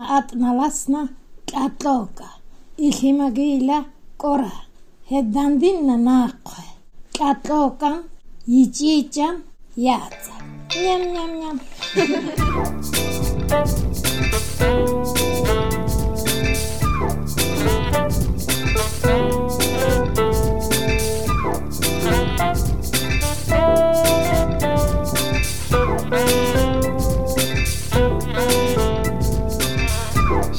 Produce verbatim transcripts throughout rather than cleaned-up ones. Атналасна катлока, ихимагила кора, хеддандинна накхе, катлокам, ячичам, яцам. Ням-ням-ням.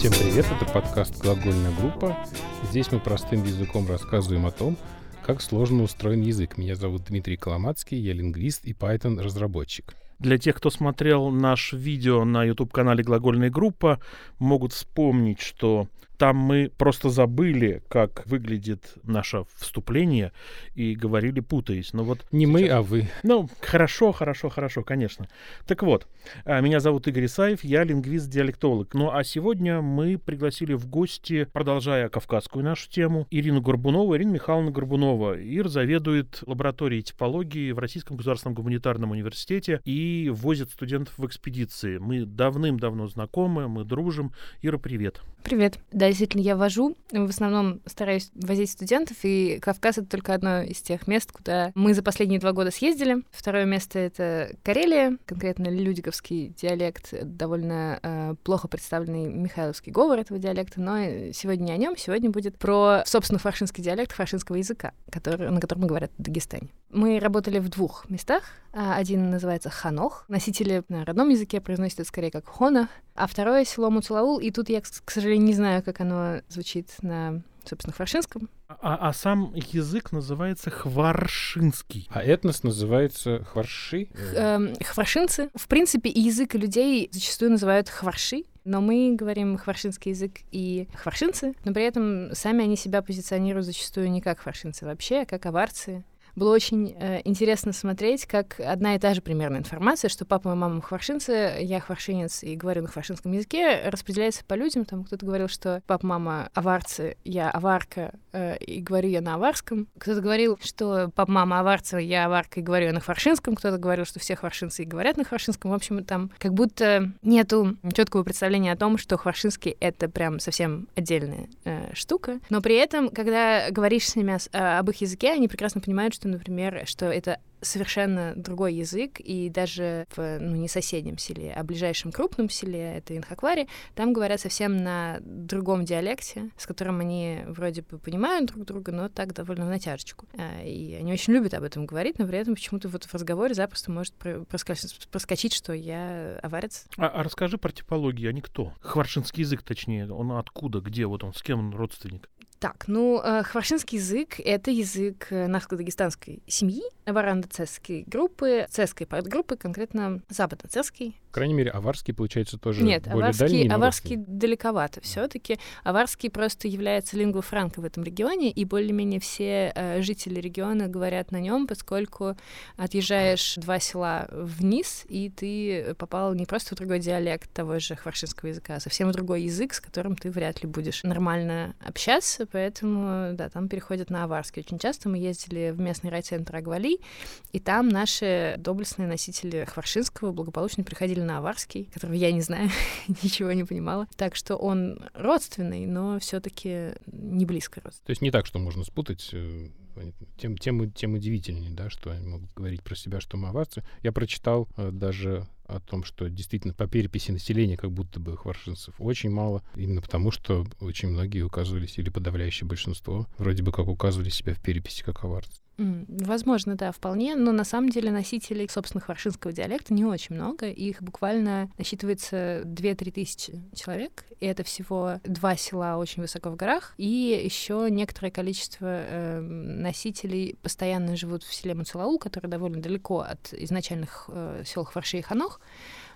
Всем привет, это подкаст «Глагольная группа». Здесь мы простым языком рассказываем о том, как сложно устроен язык. Меня зовут Дмитрий Коломацкий, я лингвист и Python-разработчик. Для тех, кто смотрел наше видео на YouTube-канале «Глагольная группа», могут вспомнить, что там мы просто забыли, как выглядит наше вступление, и говорили, путаясь. Но вот не сейчас... мы, а вы. Ну, хорошо, хорошо, хорошо, конечно. Так вот, меня зовут Игорь Исаев, я лингвист-диалектолог. Ну, а сегодня мы пригласили в гости, продолжая кавказскую нашу тему, Ирину Горбунову. Ирина Михайловна Горбунова. Ир заведует лабораторией типологии в Российском Государственном Гуманитарном Университете и возит студентов в экспедиции. Мы давным-давно знакомы, мы дружим. Ира, привет. Привет. Да, действительно, я вожу. В основном стараюсь возить студентов, и Кавказ — это только одно из тех мест, куда мы за последние два года съездили. Второе место — это Карелия, конкретно людиговский диалект, довольно э, плохо представленный Михайловский говор этого диалекта, но сегодня не о нем, сегодня будет про, собственно, фаршинский диалект фаршинского языка, который, на котором говорят в Дагестане. Мы работали в двух местах. Один называется Хонох. Носители на родном языке произносят это скорее как Хонох. А второе — село Муцалаул. И тут я, к сожалению, не знаю, как оно звучит на, собственно, хваршинском. А, а сам язык называется хваршинский. А этнос называется хварши? Х, э, хваршинцы. В принципе, и язык, и людей зачастую называют хварши. Но мы говорим хваршинский язык и хваршинцы. Но при этом сами они себя позиционируют зачастую не как хваршинцы вообще, а как аварцы. Было очень э, интересно смотреть, как одна и та же примерно информация, что папа и мама хваршинцы, я хваршинец и говорю на хваршинском языке, распределяется по людям. Там кто-то говорил, что папа-мама аварцы, я аварка, э, и говорю я на аварском. Кто-то говорил, что папа-мама аварцы, я аварка, и говорю я на хваршинском. Кто-то говорил, что все хваршинцы и говорят на хваршинском. В общем, там как будто нету четкого представления о том, что хваршинский — это прям совсем отдельная э, штука. Но при этом, когда говоришь с ними о, об их языке, они прекрасно понимают, что что, например, что это совершенно другой язык, и даже в, ну, не соседнем селе, а ближайшем крупном селе, это Инхоквари, там говорят совсем на другом диалекте, с которым они вроде бы понимают друг друга, но так довольно в натяжечку. И они очень любят об этом говорить, но при этом почему-то вот в разговоре запросто может проскочить, что я аварец. А, а расскажи про типологию, они кто? Хваршинский язык, точнее, он откуда, где, вот он, с кем он родственник? Так, ну, хваршинский язык — это язык нахско-дагестанской семьи, аварско-цезской группы, цезской подгруппы, конкретно западно-цезский. По крайней мере, аварский, получается, тоже Нет, более аварский, дальний. Нет, аварский далековато все-таки. Аварский просто является лингва-франка в этом регионе, и более-менее все э, жители региона говорят на нем, поскольку отъезжаешь два села вниз, и ты попал не просто в другой диалект того же хваршинского языка, а совсем в другой язык, с которым ты вряд ли будешь нормально общаться. Поэтому, да, там переходят на аварский. Очень часто мы ездили в местный райцентр Агвали, и там наши доблестные носители хваршинского благополучно приходили на аварский, которого я не знаю, ничего не понимала. Так что он родственный, но все-таки не близко родственный. То есть не так, что можно спутать... Тем, тем, тем удивительнее, да, что они могут говорить про себя, что мы аварцы. Я прочитал э, даже о том, что действительно по переписи населения как будто бы хваршинцев очень мало, именно потому, что очень многие указывались, или подавляющее большинство, вроде бы как указывали себя в переписи как аварцы. Возможно, да, вполне, но на самом деле носителей, собственно, хваршинского диалекта не очень много, их буквально насчитывается две-три тысячи человек, и это всего два села очень высоко в горах, и еще некоторое количество э, носителей постоянно живут в селе Муцалаул, которое довольно далеко от изначальных э, сел Хварши и Хонох.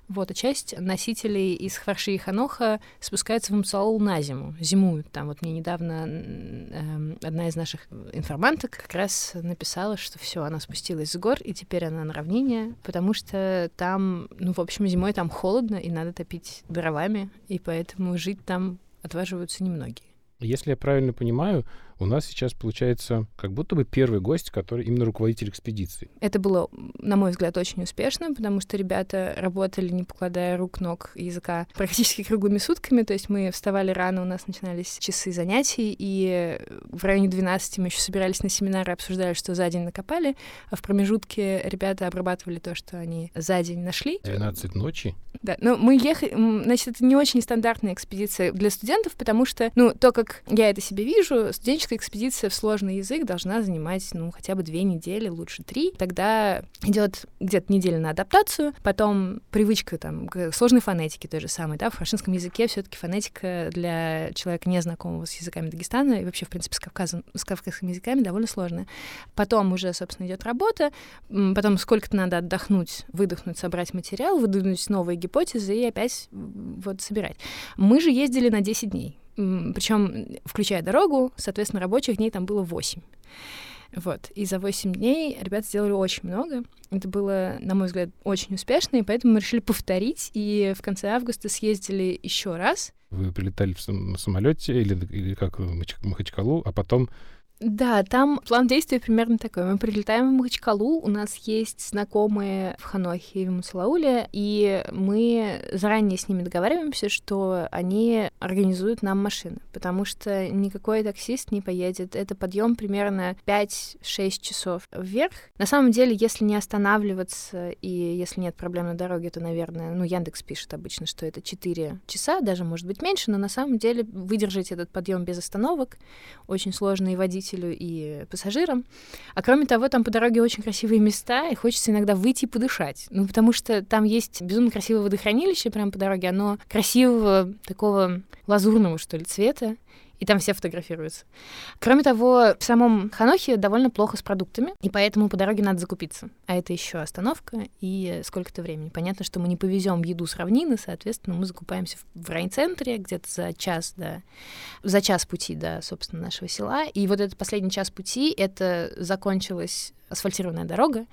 Вот, а часть носителей из Хварши и Хоноха спускается в Мусалаул на зиму, зимуют там. Вот мне недавно э, одна из наших информанток как раз написала, что все, она спустилась с гор, и теперь она на равнине, потому что там, ну, в общем, зимой там холодно, и надо топить дровами, и поэтому жить там отваживаются немногие. Если я правильно понимаю, у нас сейчас получается как будто бы первый гость, который именно руководитель экспедиции. Это было, на мой взгляд, очень успешно, потому что ребята работали, не покладая рук, ног, языка, практически круглыми сутками. То есть мы вставали рано, у нас начинались часы занятий, и в районе двенадцати мы еще собирались на семинары, обсуждали, что за день накопали, а в промежутке ребята обрабатывали то, что они за день нашли. двенадцать ночи? Да, но мы ехали... Значит, это не очень стандартная экспедиция для студентов, потому что, ну, то, как я это себе вижу, студенческая экспедиция в сложный язык должна занимать, ну, хотя бы две недели, лучше три. Тогда идет где-то неделя на адаптацию, потом привычка там к сложной фонетике той же самой, да, в фаршинском языке все-таки фонетика для человека, незнакомого с языками Дагестана и вообще, в принципе, с, Кавказом, с кавказскими языками довольно сложная. Потом уже, собственно, идет работа, потом сколько-то надо отдохнуть, выдохнуть, собрать материал, выдвинуть новые гипотезы и опять вот собирать. Мы же ездили на десять дней, причем включая дорогу, соответственно, рабочих дней там было восемь. Вот. И за восемь дней ребята сделали очень много. Это было, на мой взгляд, очень успешно, и поэтому мы решили повторить, и в конце августа съездили еще раз. Вы прилетали в самолете или, или как в Махачкалу, а потом... Да, там план действия примерно такой. Мы прилетаем в Махачкалу, у нас есть знакомые в Хонохе и в Мусалауле, и мы заранее с ними договариваемся, что они организуют нам машины, потому что никакой таксист не поедет. Это подъем примерно пять-шесть часов вверх. На самом деле, если не останавливаться и если нет проблем на дороге, то, наверное, ну, Яндекс пишет обычно, что это четыре часа, даже, может быть, меньше, но на самом деле выдержать этот подъем без остановок очень сложно и водить и пассажирам. А кроме того, там по дороге очень красивые места, и хочется иногда выйти и подышать. Ну, потому что там есть безумно красивое водохранилище прямо по дороге, оно красивого, такого лазурного, что ли, цвета, и там все фотографируются. Кроме того, в самом Хонохе довольно плохо с продуктами, и поэтому по дороге надо закупиться. А это еще остановка и сколько-то времени. Понятно, что мы не повезем еду с равнины, соответственно, мы закупаемся в райцентре где-то за час до, за час пути до, собственно, нашего села. И вот этот последний час пути, это закончилась асфальтированная дорога,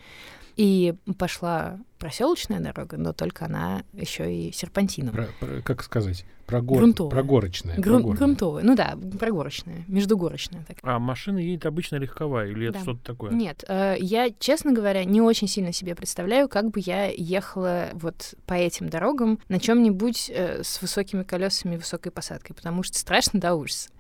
и пошла проселочная дорога, но только она еще и серпантином. Про, про, как сказать? Прогор... Прогорочная. Грун... Грунтовая. Ну да, прогорочная, междугорочная. Так. А машина едет обычно легковая или да. Это что-то такое? Нет, я, честно говоря, не очень сильно себе представляю, как бы я ехала вот по этим дорогам на чем-нибудь с высокими колесами и высокой посадкой, потому что страшно до ужаса.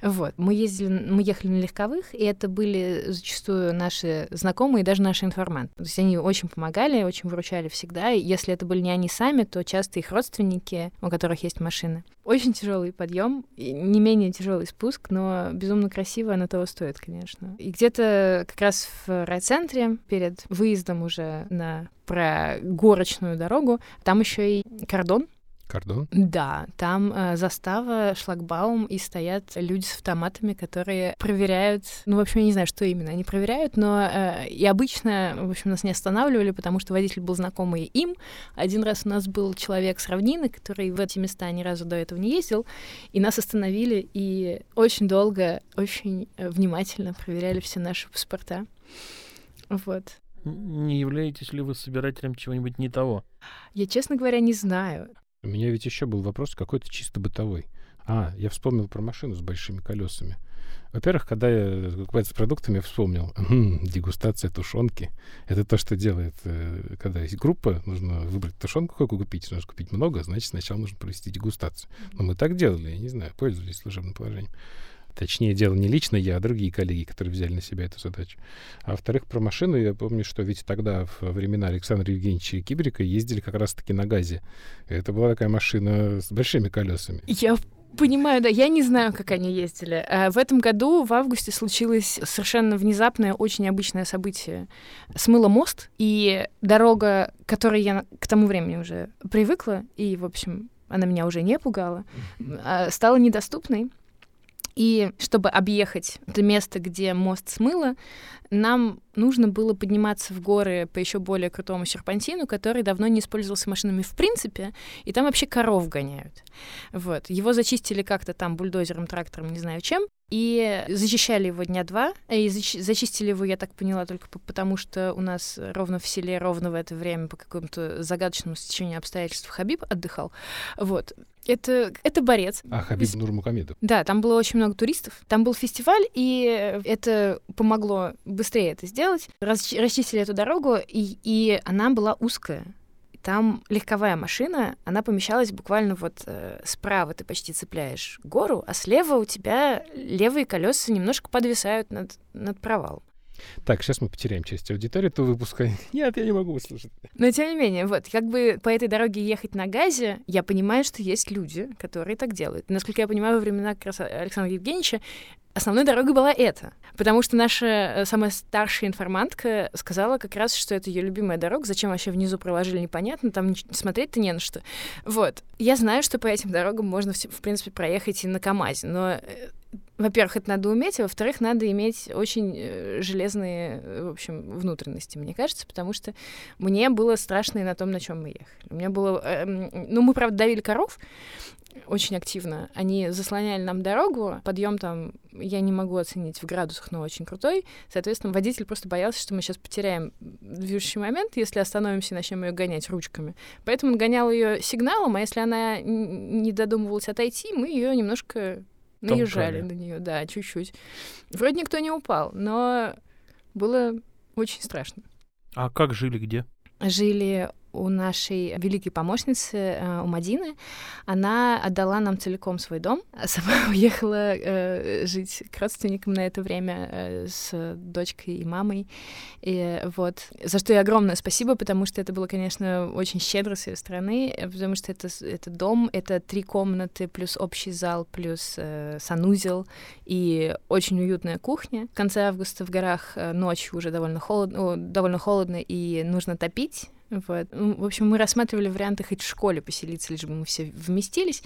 Вот. Мы ездили, мы ехали на легковых, и это были зачастую наши знакомые и даже наши информанты. То есть они очень помогали, очень выручали всегда. И если это были не они сами, то часто их родственники, у которых есть машины. Очень тяжелый подъем, не менее тяжелый спуск, но безумно красиво, оно того стоит, конечно. И где-то как раз в райцентре, перед выездом уже на прогорочную дорогу, там еще и кордон. Кордон? Да, там э, застава, шлагбаум, и стоят люди с автоматами, которые проверяют, ну, в общем, я не знаю, что именно они проверяют, но э, и обычно, в общем, нас не останавливали, потому что водитель был знакомый им. Один раз у нас был человек с равнины, который в эти места ни разу до этого не ездил, и нас остановили, и очень долго, очень внимательно проверяли все наши паспорта. Вот. Не являетесь ли вы собирателем чего-нибудь не того? Я, честно говоря, не знаю. У меня ведь еще был вопрос какой-то чисто бытовой. А, я вспомнил про машину с большими колесами. Во-первых, когда я покупаю с продуктами, я вспомнил, м-м, дегустация тушенки. Это то, что делает, когда есть группа, нужно выбрать тушенку, какую купить. Нужно купить много, значит, сначала нужно провести дегустацию. Но мы так делали, я не знаю, пользовались служебным положением. Точнее, дело не лично я, а другие коллеги, которые взяли на себя эту задачу. А во-вторых, про машину я помню, что ведь тогда, во времена Александра Евгеньевича и Кибрика, ездили как раз-таки на «Газе». Это была такая машина с большими колесами. Я понимаю, да, я не знаю, как они ездили. В этом году, в августе, случилось совершенно внезапное, очень необычное событие. Смыло мост, и дорога, к которой я к тому времени уже привыкла, и, в общем, она меня уже не пугала, стала недоступной. И чтобы объехать это место, где мост смыло, нам нужно было подниматься в горы по еще более крутому серпантину, который давно не использовался машинами в принципе, и там вообще коров гоняют. Вот. Его зачистили как-то там бульдозером, трактором, не знаю чем, и зачищали его дня два. И зачи- зачистили его, я так поняла, только по- потому, что у нас ровно в селе, ровно в это время по какому-то загадочному стечению обстоятельств Хабиб отдыхал. Вот. Это, это борец. А, Хабиб Нурмухамедов. Да, там было очень много туристов. Там был фестиваль, и это помогло быстрее это сделать. Расч- расчистили эту дорогу, и, и она была узкая. Там легковая машина, она помещалась буквально вот э, справа ты почти цепляешь гору, а слева у тебя левые колеса немножко подвисают над, над провалом. Так, сейчас мы потеряем часть аудитории, то выпускай. Нет, я не могу услышать. Но тем не менее, вот, как бы по этой дороге ехать на газе, я понимаю, что есть люди, которые так делают. Насколько я понимаю, во времена как раз Александра Евгеньевича основной дорогой была эта. Потому что наша самая старшая информантка сказала как раз, что это ее любимая дорога. Зачем вообще внизу проложили, непонятно. Там смотреть-то не на что. Вот. Я знаю, что по этим дорогам можно, в принципе, проехать и на КамАЗе. Но, во-первых, это надо уметь. А во-вторых, надо иметь очень железные, в общем, внутренности, мне кажется. Потому что мне было страшно и на том, на чем мы ехали. У меня было... Ну, мы, правда, давили коров очень активно. Они заслоняли нам дорогу. Подъем там я не могу оценить в градусах, но очень крутой. Соответственно, водитель просто боялся, что мы сейчас потеряем движущий момент, если остановимся и начнем ее гонять ручками. Поэтому он гонял ее сигналом, а если она не додумывалась отойти, мы ее немножко наезжали на нее, да, чуть-чуть. Вроде никто не упал, но было очень страшно. А как жили, где? Жили у нашей великой помощницы, у Мадины. Она отдала нам целиком свой дом, а сама уехала э, жить к родственникам на это время э, с дочкой и мамой. И, вот. За что ей огромное спасибо, потому что это было, конечно, очень щедро с ее стороны, потому что это, это дом, это три комнаты, плюс общий зал, плюс э, санузел и очень уютная кухня. В конце августа в горах ночью уже довольно холодно, довольно холодно и нужно топить. Вот. В общем, мы рассматривали варианты хоть в школе поселиться, лишь бы мы все вместились.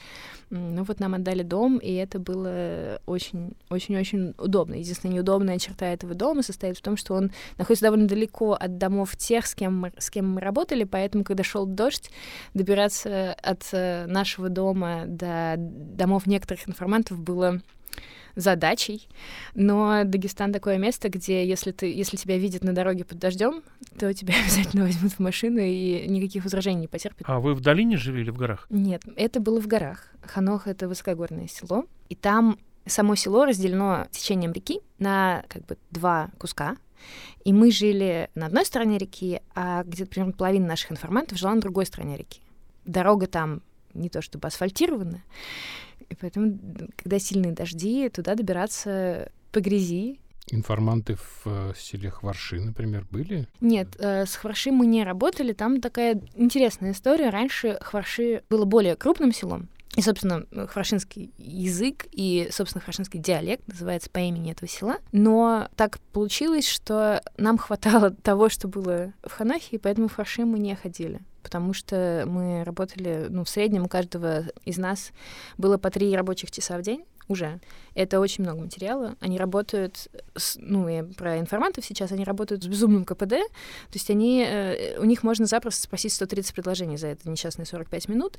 Но вот нам отдали дом, и это было очень-очень-очень удобно. Единственная неудобная черта этого дома состоит в том, что он находится довольно далеко от домов тех, с кем мы, с кем мы работали, поэтому, когда шел дождь, добираться от нашего дома до домов некоторых информантов было... задачей, но Дагестан такое место, где если ты, если тебя видят на дороге под дождем, то тебя обязательно возьмут в машину и никаких возражений не потерпят. А вы в долине жили или в горах? Нет, это было в горах. Хонох — это высокогорное село, и там само село разделено течением реки на как бы два куска. И мы жили на одной стороне реки, а где-то примерно половина наших информантов жила на другой стороне реки. Дорога там не то чтобы асфальтирована, и поэтому, когда сильные дожди, туда добираться по грязи. Информанты в селе Хварши, например, были? Нет, с Хварши мы не работали. Там такая интересная история. Раньше Хварши было более крупным селом. И, собственно, хваршинский язык и, собственно, хваршинский диалект называется по имени этого села. Но так получилось, что нам хватало того, что было в Хонохе, и поэтому в Хварши мы не ходили. Потому что мы работали, ну, в среднем у каждого из нас было по три рабочих часа в день уже. Это очень много материала. Они работают, с, ну, и про информантов сейчас, они работают с безумным ка пэ дэ. То есть они, э, у них можно запросто спросить сто тридцать предложений за это несчастные сорок пять минут.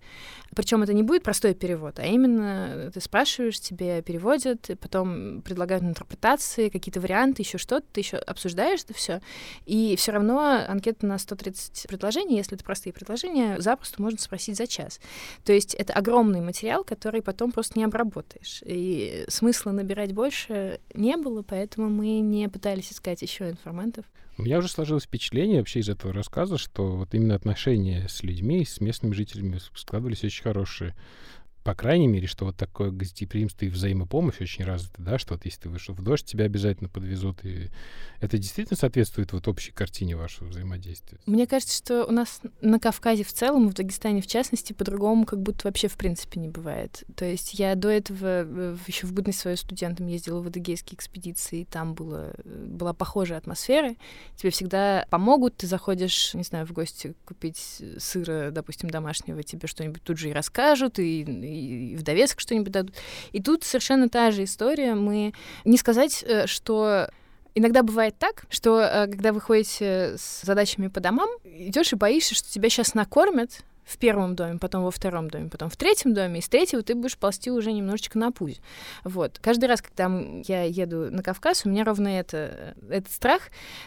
Причем это не будет простой перевод, а именно ты спрашиваешь, тебе переводят, и потом предлагают интерпретации, какие-то варианты, еще что-то, ты еще обсуждаешь это все. И все равно анкета на сто тридцать предложений, если это простые предложения, запросто можно спросить за час. То есть это огромный материал, который потом просто не обработаешь. И смысла набирать больше не было, поэтому мы не пытались искать еще информантов. У меня уже сложилось впечатление вообще из этого рассказа, что вот именно отношения с людьми, с местными жителями складывались очень хорошие. По крайней мере, что вот такое гостеприимство и взаимопомощь очень развита, да, что вот если ты вышел в дождь, тебя обязательно подвезут, и это действительно соответствует вот общей картине вашего взаимодействия? Мне кажется, что у нас на Кавказе в целом, в Дагестане в частности, по-другому как будто вообще в принципе не бывает. То есть я до этого еще в бытность своей студентом ездила в адыгейские экспедиции, и там было, была похожая атмосфера. Тебе всегда помогут, ты заходишь, не знаю, в гости купить сыра, допустим, домашнего, тебе что-нибудь тут же и расскажут, и и в довесок что-нибудь дадут. И тут совершенно та же история. Мы... Не сказать, что... Иногда бывает так, что когда вы ходите с задачами по домам, идешь и боишься, что тебя сейчас накормят, в первом доме, потом во втором доме, потом в третьем доме, и с третьего ты будешь ползти уже немножечко на пузе. Вот. Каждый раз, когда я еду на Кавказ, у меня ровно это, этот страх.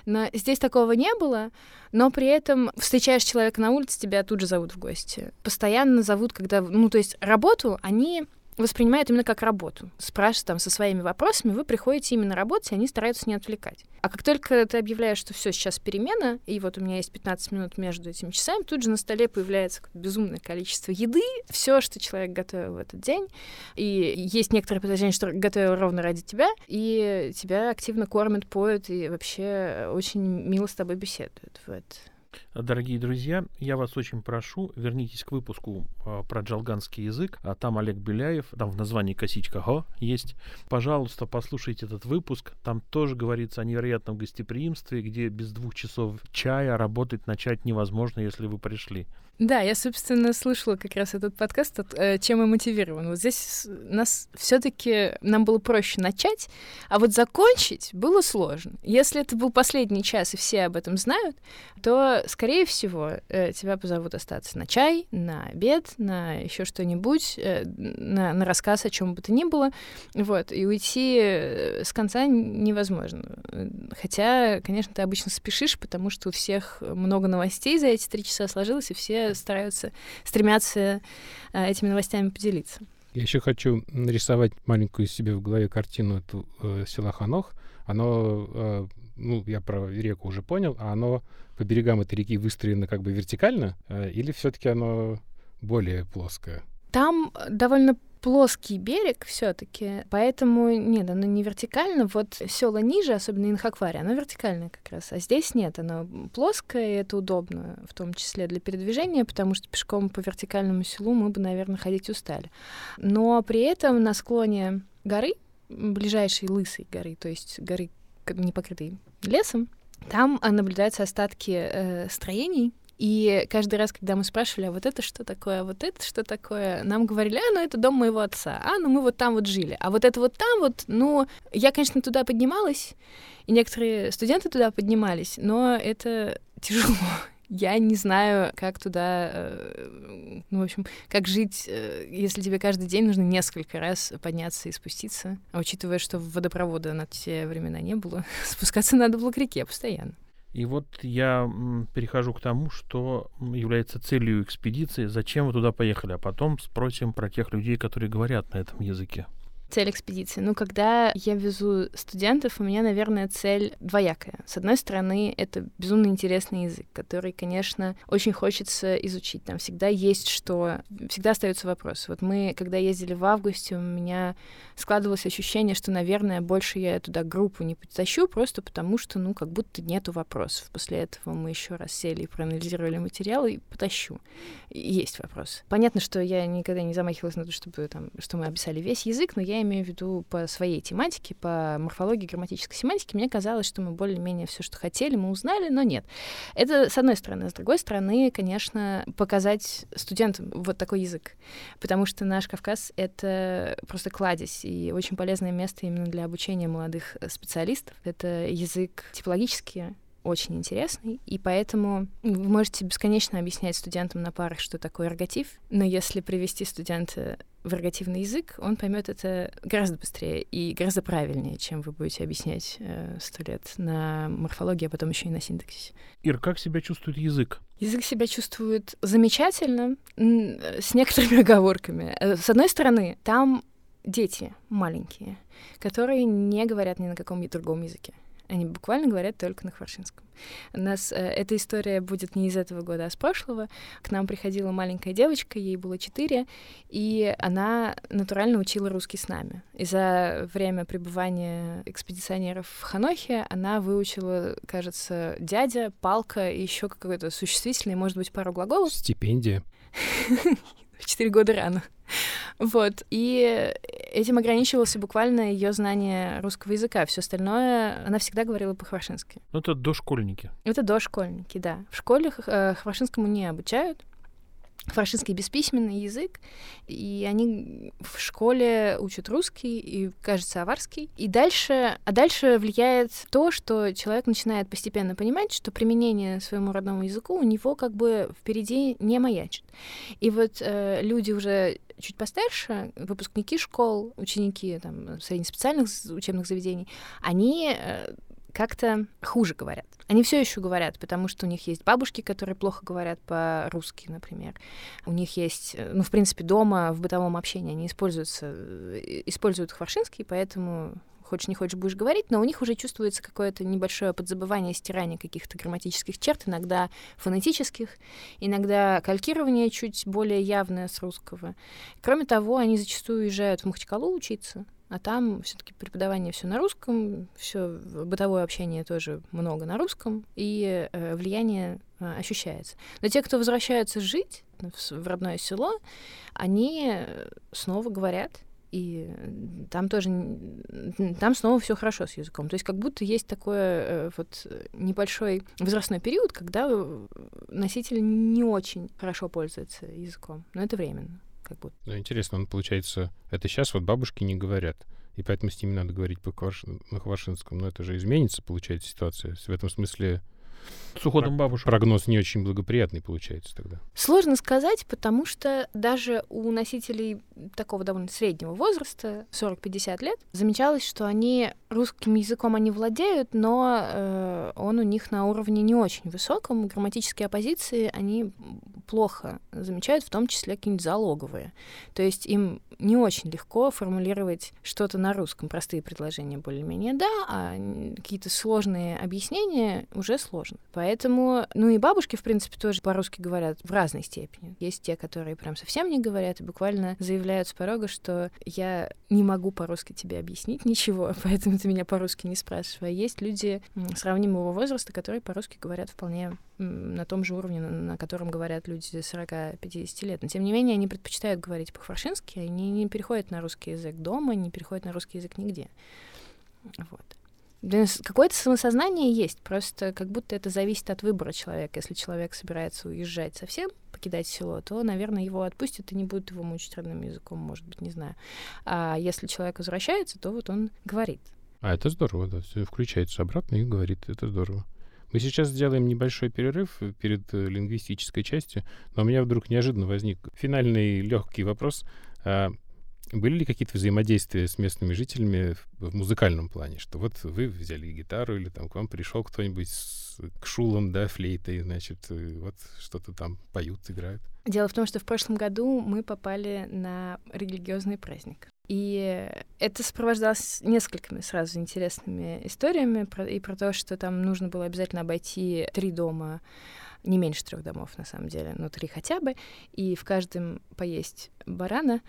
Но здесь такого не было, но при этом встречаешь человека на улице, тебя тут же зовут в гости. Постоянно зовут, когда... Ну, то есть работу они... воспринимают именно как работу. Спрашивают там со своими вопросами, вы приходите именно работать, и они стараются не отвлекать. А как только ты объявляешь, что все сейчас перемена, и вот у меня есть пятнадцать минут между этими часами, тут же на столе появляется безумное количество еды, все, что человек готовил в этот день, и есть некоторые подозрения, что готовил ровно ради тебя, и тебя активно кормят, поют, и вообще очень мило с тобой беседуют. Вот. Дорогие друзья, я вас очень прошу, вернитесь к выпуску а, про джалганский язык. А там Олег Беляев, там в названии «Косичка Го» есть. Пожалуйста, послушайте этот выпуск. Там тоже говорится о невероятном гостеприимстве, где без двух часов чая работать начать невозможно, если вы пришли. Да, я, собственно, слышала как раз этот подкаст, чем и мотивирован. Вот здесь нас все-таки нам было проще начать, а вот закончить было сложно. Если это был последний час, и все об этом знают, то, скорее всего, тебя позовут остаться на чай, на обед, на еще что-нибудь, на, на рассказ о чем бы то ни было. Вот, и уйти с конца невозможно. Хотя, конечно, ты обычно спешишь, потому что у всех много новостей за эти три часа сложилось, и все стараются, стремятся а, этими новостями поделиться. Я еще хочу нарисовать маленькую себе в голове картину эту, э, села Хонох. Оно, э, ну, я про реку уже понял, а оно по берегам этой реки выстроено как бы вертикально, э, или все-таки оно более плоское? Там довольно плоский берег все-таки, поэтому нет, оно не вертикально. Вот села ниже, особенно Инхоквари, оно вертикальное как раз, а здесь нет, оно плоское, и это удобно, в том числе для передвижения, потому что пешком по вертикальному селу мы бы, наверное, ходить устали. Но при этом на склоне горы, ближайшей лысой горы, то есть горы, не покрытой лесом, там наблюдаются остатки э, строений. И каждый раз, когда мы спрашивали, а вот это что такое, а вот это что такое, нам говорили, а, ну, это дом моего отца, а, ну, мы вот там вот жили, а вот это вот там вот, ну, я, конечно, туда поднималась, и некоторые студенты туда поднимались, но это тяжело. Я не знаю, как туда, ну, в общем, как жить, если тебе каждый день нужно несколько раз подняться и спуститься, а учитывая, что водопровода на те времена не было, спускаться надо было к реке постоянно. И вот я перехожу к тому, что является целью экспедиции. Зачем вы туда поехали? А потом спросим про тех людей, которые говорят на этом языке. Цель экспедиции. Ну, когда я везу студентов, у меня, наверное, цель двоякая. С одной стороны, это безумно интересный язык, который, конечно, очень хочется изучить. Там всегда есть что... Всегда остаются вопросы. Вот мы, когда ездили в августе, у меня складывалось ощущение, что, наверное, больше я туда группу не потащу, просто потому что, ну, как будто нету вопросов. После этого мы еще раз сели и проанализировали материал, и потащу. Есть вопросы. Понятно, что я никогда не замахивалась на то, чтобы, там, что мы описали весь язык, но я Я имею в виду по своей тематике, по морфологии, грамматической семантике. Мне казалось, что мы более-менее все, что хотели, мы узнали, но нет. Это с одной стороны. С другой стороны, конечно, показать студентам вот такой язык, потому что наш Кавказ — это просто кладезь и очень полезное место именно для обучения молодых специалистов. Это язык типологический, очень интересный, и поэтому вы можете бесконечно объяснять студентам на парах, что такое эргатив, но если привести студента в эргативный язык, он поймет это гораздо быстрее и гораздо правильнее, чем вы будете объяснять сто лет на морфологии, а потом еще и на синтаксисе. Ир, как себя чувствует язык? Язык себя чувствует замечательно, с некоторыми оговорками. С одной стороны, там дети маленькие, которые не говорят ни на каком другом языке. Они буквально говорят только на хваршинском. У нас э, эта история будет не из этого года, а с прошлого. К нам приходила маленькая девочка, ей было четыре, и она натурально учила русский с нами. И за время пребывания экспедиционеров в Хонохе она выучила, кажется, дядя, палка и еще какое-то существительное, может быть, пару глаголов. Стипендия. Четыре года рано. Вот. И этим ограничивалось буквально ее знание русского языка. Все остальное она всегда говорила по-хваршински. Ну, это дошкольники. Это дошкольники, да. В школе хваршинскому не обучают. Хваршинский бесписьменный язык, и они в, школе учат русский и, кажется, аварский. И дальше, а дальше влияет то, что человек начинает постепенно понимать, что применение своему родному языку у него как бы впереди не маячит. И вот э, люди уже чуть постарше, выпускники школ, ученики там, среднеспециальных учебных заведений, они э, как-то хуже говорят. Они все еще говорят, потому что у них есть бабушки, которые плохо говорят по-русски, например. У них есть, ну, в принципе, дома, в бытовом общении они используются, используют хваршинский, поэтому хочешь не хочешь будешь говорить, но у них уже чувствуется какое-то небольшое подзабывание, стирание каких-то грамматических черт, иногда фонетических, иногда калькирование чуть более явное с русского. Кроме того, они зачастую уезжают в Махачкалу учиться, а там все-таки преподавание все на русском, все бытовое общение тоже много на русском, и э, влияние э, ощущается. Но те, кто возвращаются жить в, в родное село, они снова говорят, и там тоже там снова все хорошо с языком. То есть как будто есть такой э, вот небольшой возрастной период, когда носитель не очень хорошо пользуется языком, но это временно. Как будто. Ну, интересно, он, получается, это сейчас вот бабушки не говорят, и поэтому с ними надо говорить по-хварш... на хваршинском, но это же изменится, получается, ситуация. В этом смысле с уходом бабушек прогноз не очень благоприятный получается тогда. Сложно сказать, потому что даже у носителей такого довольно среднего возраста, сорок-пятьдесят лет, замечалось, что они русским языком они владеют, но э, он у них на уровне не очень высоком. Грамматические оппозиции они плохо замечают, в том числе какие-нибудь залоговые. То есть им не очень легко формулировать что-то на русском. Простые предложения более-менее да, а какие-то сложные объяснения уже сложно. Поэтому, ну и бабушки, в принципе, тоже по-русски говорят в разной степени. Есть те, которые прям совсем не говорят и буквально заявляют с порога, что я не могу по-русски тебе объяснить ничего, поэтому ты меня по-русски не спрашивай. А есть люди сравнимого возраста, которые по-русски говорят вполне на том же уровне, на котором говорят люди сорок-пятьдесят лет. Но, тем не менее, они предпочитают говорить по-хваршински, они не переходят на русский язык дома, не переходят на русский язык нигде. Вот. Какое-то самосознание есть, просто как будто это зависит от выбора человека. Если человек собирается уезжать совсем, покидать село, то, наверное, его отпустят и не будут его мучить родным языком, может быть, не знаю. А если человек возвращается, то вот он говорит. А это здорово, да, включается обратно и говорит, это здорово. Мы сейчас сделаем небольшой перерыв перед лингвистической частью, но у меня вдруг неожиданно возник финальный легкий вопрос. Были ли какие-то взаимодействия с местными жителями в музыкальном плане? Что вот вы взяли гитару или там к вам пришел кто-нибудь с кшулом, да, флейтой, значит, вот что-то там поют, играют? Дело в том, что в прошлом году мы попали на религиозный праздник. И это сопровождалось несколькими сразу интересными историями про, и про то, что там нужно было обязательно обойти три дома, не меньше трех домов на самом деле, но три хотя бы, и в каждом поесть барана.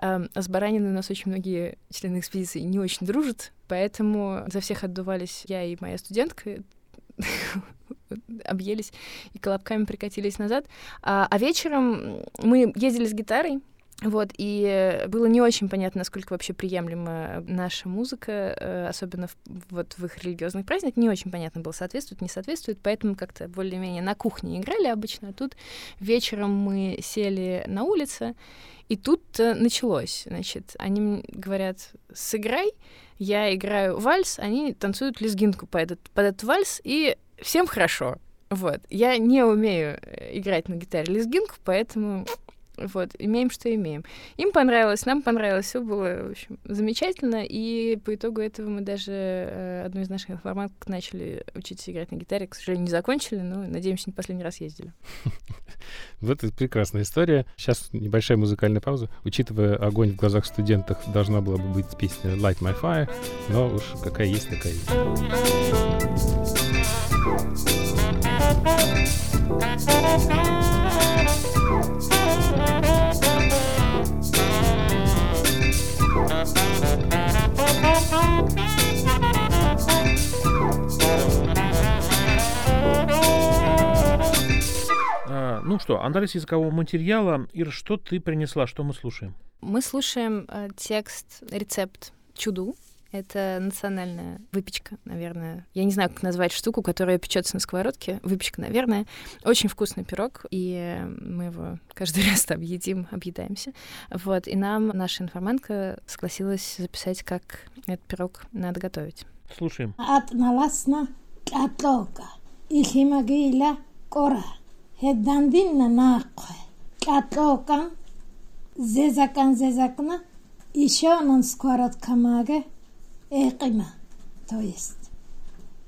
А с бараниной у нас очень многие члены экспедиции не очень дружат, поэтому за всех отдувались я и моя студентка, объелись и колобками прикатились назад. А, а вечером мы ездили с гитарой, вот, и было не очень понятно, насколько вообще приемлема наша музыка, особенно в, вот в их религиозных праздниках, не очень понятно было, соответствует, не соответствует, поэтому как-то более-менее на кухне играли обычно, а тут вечером мы сели на улице, и тут началось, значит, они говорят «сыграй», я играю вальс, они танцуют лезгинку под этот, под этот вальс, и всем хорошо, вот. Я не умею играть на гитаре лезгинку, поэтому... Вот, имеем, что имеем. Им понравилось, нам понравилось, все было, в общем, замечательно, и по итогу этого мы даже э, одну из наших информаток начали учиться играть на гитаре, к сожалению, не закончили, но, надеемся, не последний раз ездили. Вот это прекрасная история. Сейчас небольшая музыкальная пауза. Учитывая огонь в глазах студентов, должна была бы быть песня «Light My Fire», но уж какая есть, такая есть. Ну что, анализ языкового материала. Ира, что ты принесла, что мы слушаем? Мы слушаем э, текст, рецепт чуду Это национальная выпечка, наверное. Я не знаю, как назвать штуку, которая печется на сковородке. Выпечка, наверное. Очень вкусный пирог, и мы его каждый раз там едим, объедаемся. Вот. И нам наша информантка согласилась записать, как этот пирог надо готовить. Слушаем. Атналасна катока, ихимагила кора, хеддандинна накхе, катока, зезакан зезакна, еще нон сковородка маге, экима, то есть.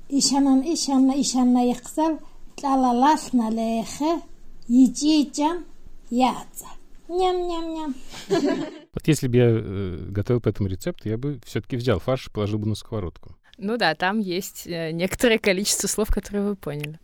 Ишанан ишанна ишанна ихсал, талаласна лехе, ячичан, яца. Ням-ням-ням. Вот если бы я э, готовил по этому рецепту, я бы все-таки взял фарш и положил бы на сковородку. Ну да, там есть некоторое количество слов, которые вы поняли.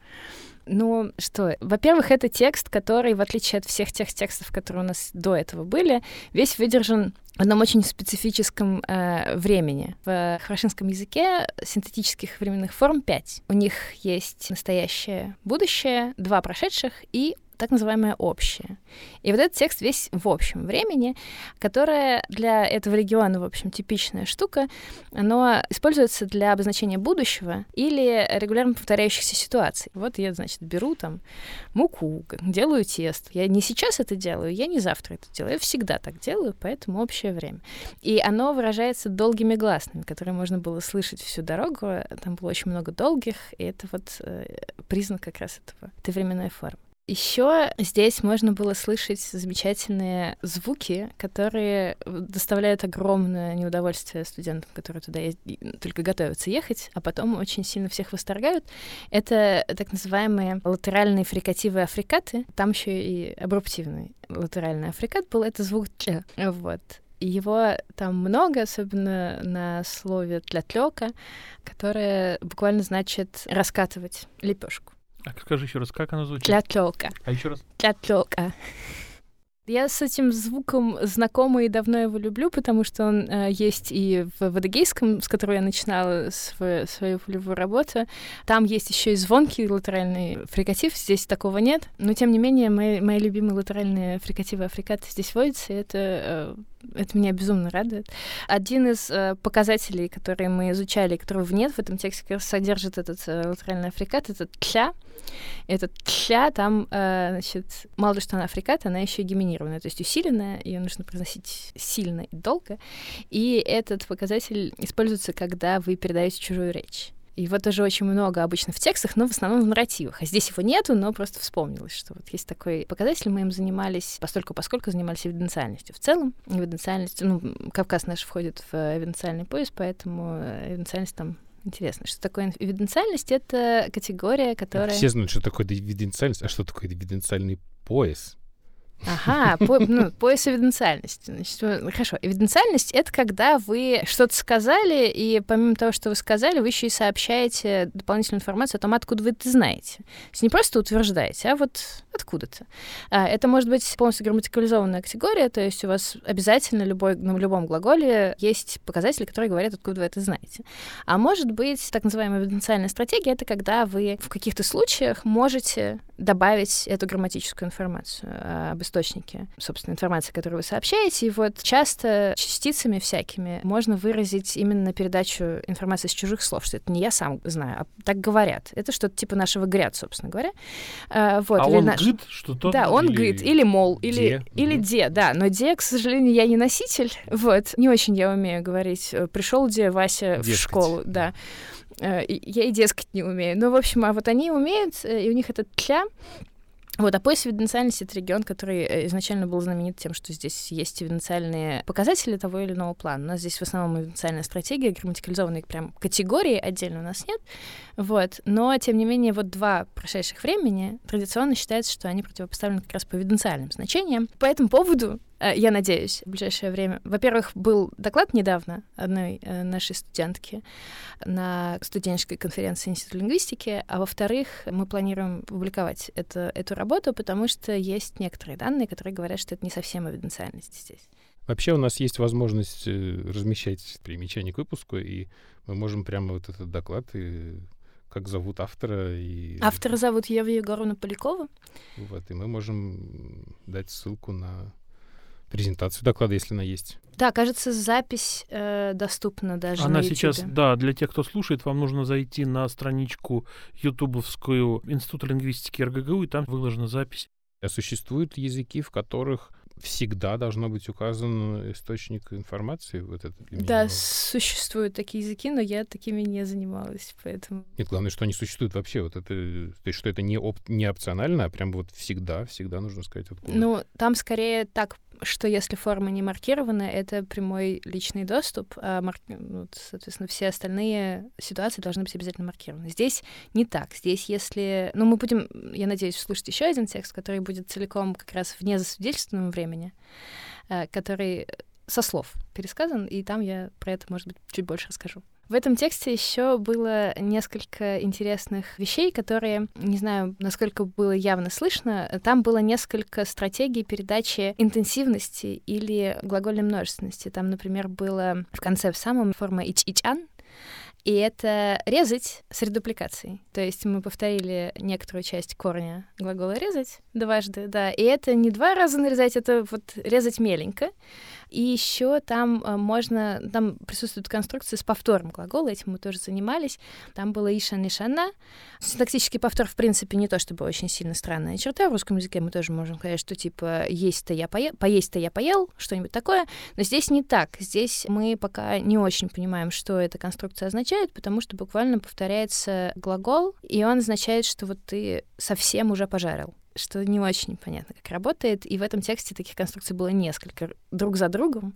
Ну что, во-первых, это текст, который, в отличие от всех тех текстов, которые у нас до этого были, весь выдержан в одном очень специфическом э, времени. В хваршинском языке синтетических временных форм пять. У них есть настоящее, будущее, два прошедших и так называемое общее. И вот этот текст весь в общем времени, которое для этого региона, в общем, типичная штука, оно используется для обозначения будущего или регулярно повторяющихся ситуаций. Вот я, значит, беру там муку, делаю тесто. Я не сейчас это делаю, я не завтра это делаю. Я всегда так делаю, поэтому общее время. И оно выражается долгими гласными, которые можно было слышать всю дорогу. Там было очень много долгих, и это вот признак как раз этого, этой временной формы. Еще здесь можно было слышать замечательные звуки, которые доставляют огромное неудовольствие студентам, которые туда е- только готовятся ехать, а потом очень сильно всех восторгают. Это так называемые латеральные фрикативы африкаты. Там еще и абруптивный латеральный африкат был. Это звук «ч». Вот. Его там много, особенно на слове «тлятлёка», которое буквально значит «раскатывать лепешку». А скажи еще раз, как оно звучит? Тлятлёка. А еще раз? Тлятлёка. Я с этим звуком знакома и давно его люблю, потому что он э, есть и в адыгейском, с которого я начинала свою, свою полевую работу. Там есть еще и звонкий латеральный фрикатив, здесь такого нет. Но, тем не менее, мои, мои любимые латеральные фрикативы африкаты здесь водятся, и это, э, это меня безумно радует. Один из э, показателей, которые мы изучали, которого нет в этом тексте, как раз содержит этот э, латеральный африкат, это «тля». Этот «тля», там, э, значит, мало ли что она африкат, она еще и геминированная. То есть усиленная, ее нужно произносить сильно и долго. И этот показатель используется, когда вы передаете чужую речь. Его тоже очень много обычно в текстах, но в основном в нарративах. А здесь его нету, но просто вспомнилось, что вот есть такой показатель. Мы им занимались, постольку, поскольку занимались эвиденциальностью в целом. Эвиденциальность, ну, Кавказ наш входит в эвиденциальный пояс, поэтому эвиденциальность там... Интересно, что такое эвиденциальность? Это категория, которая... Все знают, что такое эвиденциальность, а что такое эвиденциальный пояс? Ага, по, ну, пояс эвиденциальности. Значит, хорошо, эвиденциальность — это когда вы что-то сказали, и помимо того, что вы сказали, вы еще и сообщаете дополнительную информацию о том, откуда вы это знаете. То есть не просто утверждаете, а вот откуда-то. А, это может быть полностью грамматикализованная категория, то есть у вас обязательно любой, на любом глаголе есть показатели, которые говорят, откуда вы это знаете. А может быть, так называемая эвиденциальная стратегия — это когда вы в каких-то случаях можете добавить эту грамматическую информацию об источнике, собственно, информации, которую вы сообщаете. И вот часто частицами всякими можно выразить именно передачу информации с чужих слов, что это не я сам знаю, а так говорят. Это что-то типа нашего «гряд», собственно говоря. А, вот, а или он наш... «гыд», что то... Да, он или... «гыд», или «мол», или «де», или «де», да. Но «де», к сожалению, я не носитель. Вот. Не очень я умею говорить «пришел «де», Вася, дескать, в школу». Да. Я и «дескать» не умею. Ну, в общем, а вот они умеют, и у них это «тля». Вот, а пояс эвиденциальности — это регион, который изначально был знаменит тем, что здесь есть эвиденциальные показатели того или иного плана. У нас здесь в основном эвиденциальная стратегия, грамматикализованные прям категории отдельно у нас нет. Вот. Но, тем не менее, вот два прошедших времени традиционно считается, что они противопоставлены как раз по эвиденциальным значениям. По этому поводу, я надеюсь, в ближайшее время... Во-первых, был доклад недавно одной нашей студентки на студенческой конференции Института лингвистики, а во-вторых, мы планируем публиковать это, эту работу, потому что есть некоторые данные, которые говорят, что это не совсем эвиденциальность здесь. Вообще у нас есть возможность размещать примечания к выпуску, и мы можем прямо вот этот доклад... и как зовут автора. И... Автора зовут Ева Егоровна Полякова. Вот, и мы можем дать ссылку на презентацию доклада, если она есть. Да, кажется, запись э, доступна даже она на YouTube. Сейчас, да, для тех, кто слушает, вам нужно зайти на страничку ютубовскую Института лингвистики эр гэ гэ у, и там выложена запись. А существуют языки, в которых всегда должно быть указан источник информации? Вот это для меня да, много. Существуют такие языки, но я такими не занималась, поэтому... Нет, главное, что они существуют вообще. Вот это, то есть, что это не, оп- не опционально, а прям вот всегда, всегда нужно сказать откуда. Ну, там скорее так, что если форма не маркирована, это прямой личный доступ, а марк... ну, соответственно, все остальные ситуации должны быть обязательно маркированы. Здесь не так. Здесь если... Ну, мы будем, я надеюсь, услышать еще один текст, который будет целиком как раз вне засвидетельственного времени, который со слов пересказан, и там я про это, может быть, чуть больше расскажу. В этом тексте еще было несколько интересных вещей, которые, не знаю, насколько было явно слышно, там было несколько стратегий передачи интенсивности или глагольной множественности. Там, например, было в конце в самом форма «ич-ич-ан», и это «резать» с редупликацией. То есть мы повторили некоторую часть корня глагола «резать» дважды, да. И это не два раза нарезать, это вот «резать меленько». И еще там можно... Там присутствуют конструкции с повтором глагола, этим мы тоже занимались. Там было «ишан», «ишана». Синтаксический повтор, в принципе, не то чтобы очень сильно странная черта. В русском языке мы тоже можем сказать, что типа «есть-то я поел», «поесть-то я поел», что-нибудь такое. Но здесь не так. Здесь мы пока не очень понимаем, что эта конструкция означает, потому что буквально повторяется глагол, и он означает, что вот ты совсем уже пожарил, что не очень понятно, как работает. И в этом тексте таких конструкций было несколько друг за другом.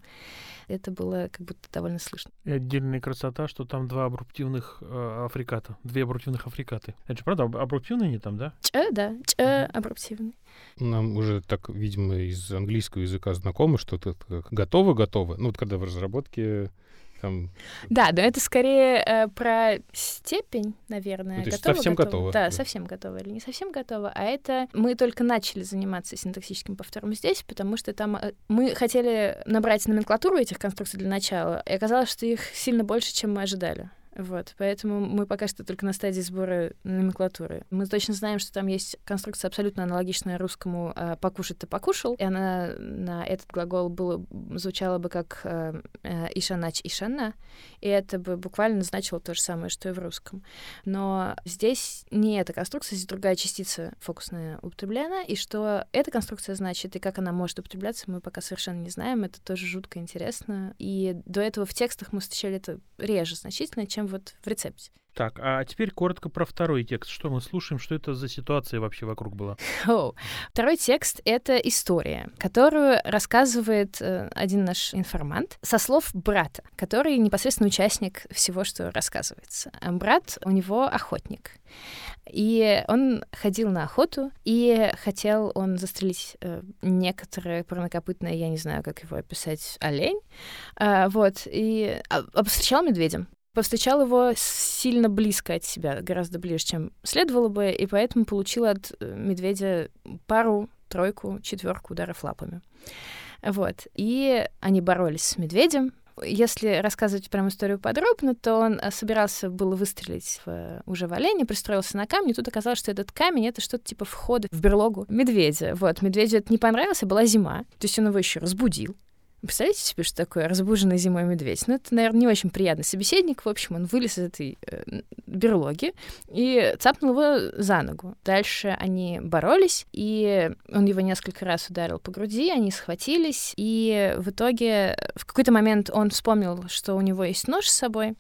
Это было как будто довольно слышно. И отдельная красота, что там два абруптивных э, африката. Две абруптивных африкаты. Это же правда абруптивные они там, да? Ч, да. Ч, mm-hmm. абруптивные. Нам уже так, видимо, из английского языка знакомо, что ты готово-готово. Ну вот когда в разработке... Там... Да, но это скорее э, про степень, наверное. Ну, то есть готово, совсем готово. готово. Да, да, совсем готово или не совсем готово. А это мы только начали заниматься синтаксическим повтором здесь, потому что там э, мы хотели набрать номенклатуру этих конструкций для начала, и оказалось, что их сильно больше, чем мы ожидали. Вот, поэтому мы пока что только на стадии сбора номенклатуры. Мы точно знаем, что там есть конструкция абсолютно аналогичная русскому э, «покушать-то покушал», и она на этот глагол было, звучала бы как э, э, «ишанач ишана», и это бы буквально значило то же самое, что и в русском. Но здесь не эта конструкция, здесь другая частица фокусная употреблена, и что эта конструкция значит, и как она может употребляться, мы пока совершенно не знаем, это тоже жутко интересно. И до этого в текстах мы встречали это реже значительно, чем вот в рецепте. Так, а теперь коротко про второй текст. Что мы слушаем? Что это за ситуация вообще вокруг была? Oh. Второй текст — это история, которую рассказывает э, один наш информант со слов брата, который непосредственно участник всего, что рассказывается. А брат у него охотник. И он ходил на охоту, и хотел он застрелить э, некоторое парнокопытное, я не знаю, как его описать, олень. Э, вот, и а, а встречал медведя. Повстречал его сильно близко от себя, гораздо ближе, чем следовало бы, и поэтому получил от медведя пару, тройку, четверку ударов лапами. Вот. И они боролись с медведем. Если рассказывать прям историю подробно, то он собирался было выстрелить в, уже в оленя, пристроился на камень, и тут оказалось, что этот камень — это что-то типа входа в берлогу медведя. Вот. Медведю это не понравилось, а была зима. То есть он его еще разбудил. Представляете себе, что такое разбуженный зимой медведь? Ну, это, наверное, не очень приятный собеседник. В общем, он вылез из этой э, берлоги и цапнул его за ногу. Дальше они боролись, и он его несколько раз ударил по груди, они схватились, и в итоге в какой-то момент он вспомнил, что у него есть нож с собой.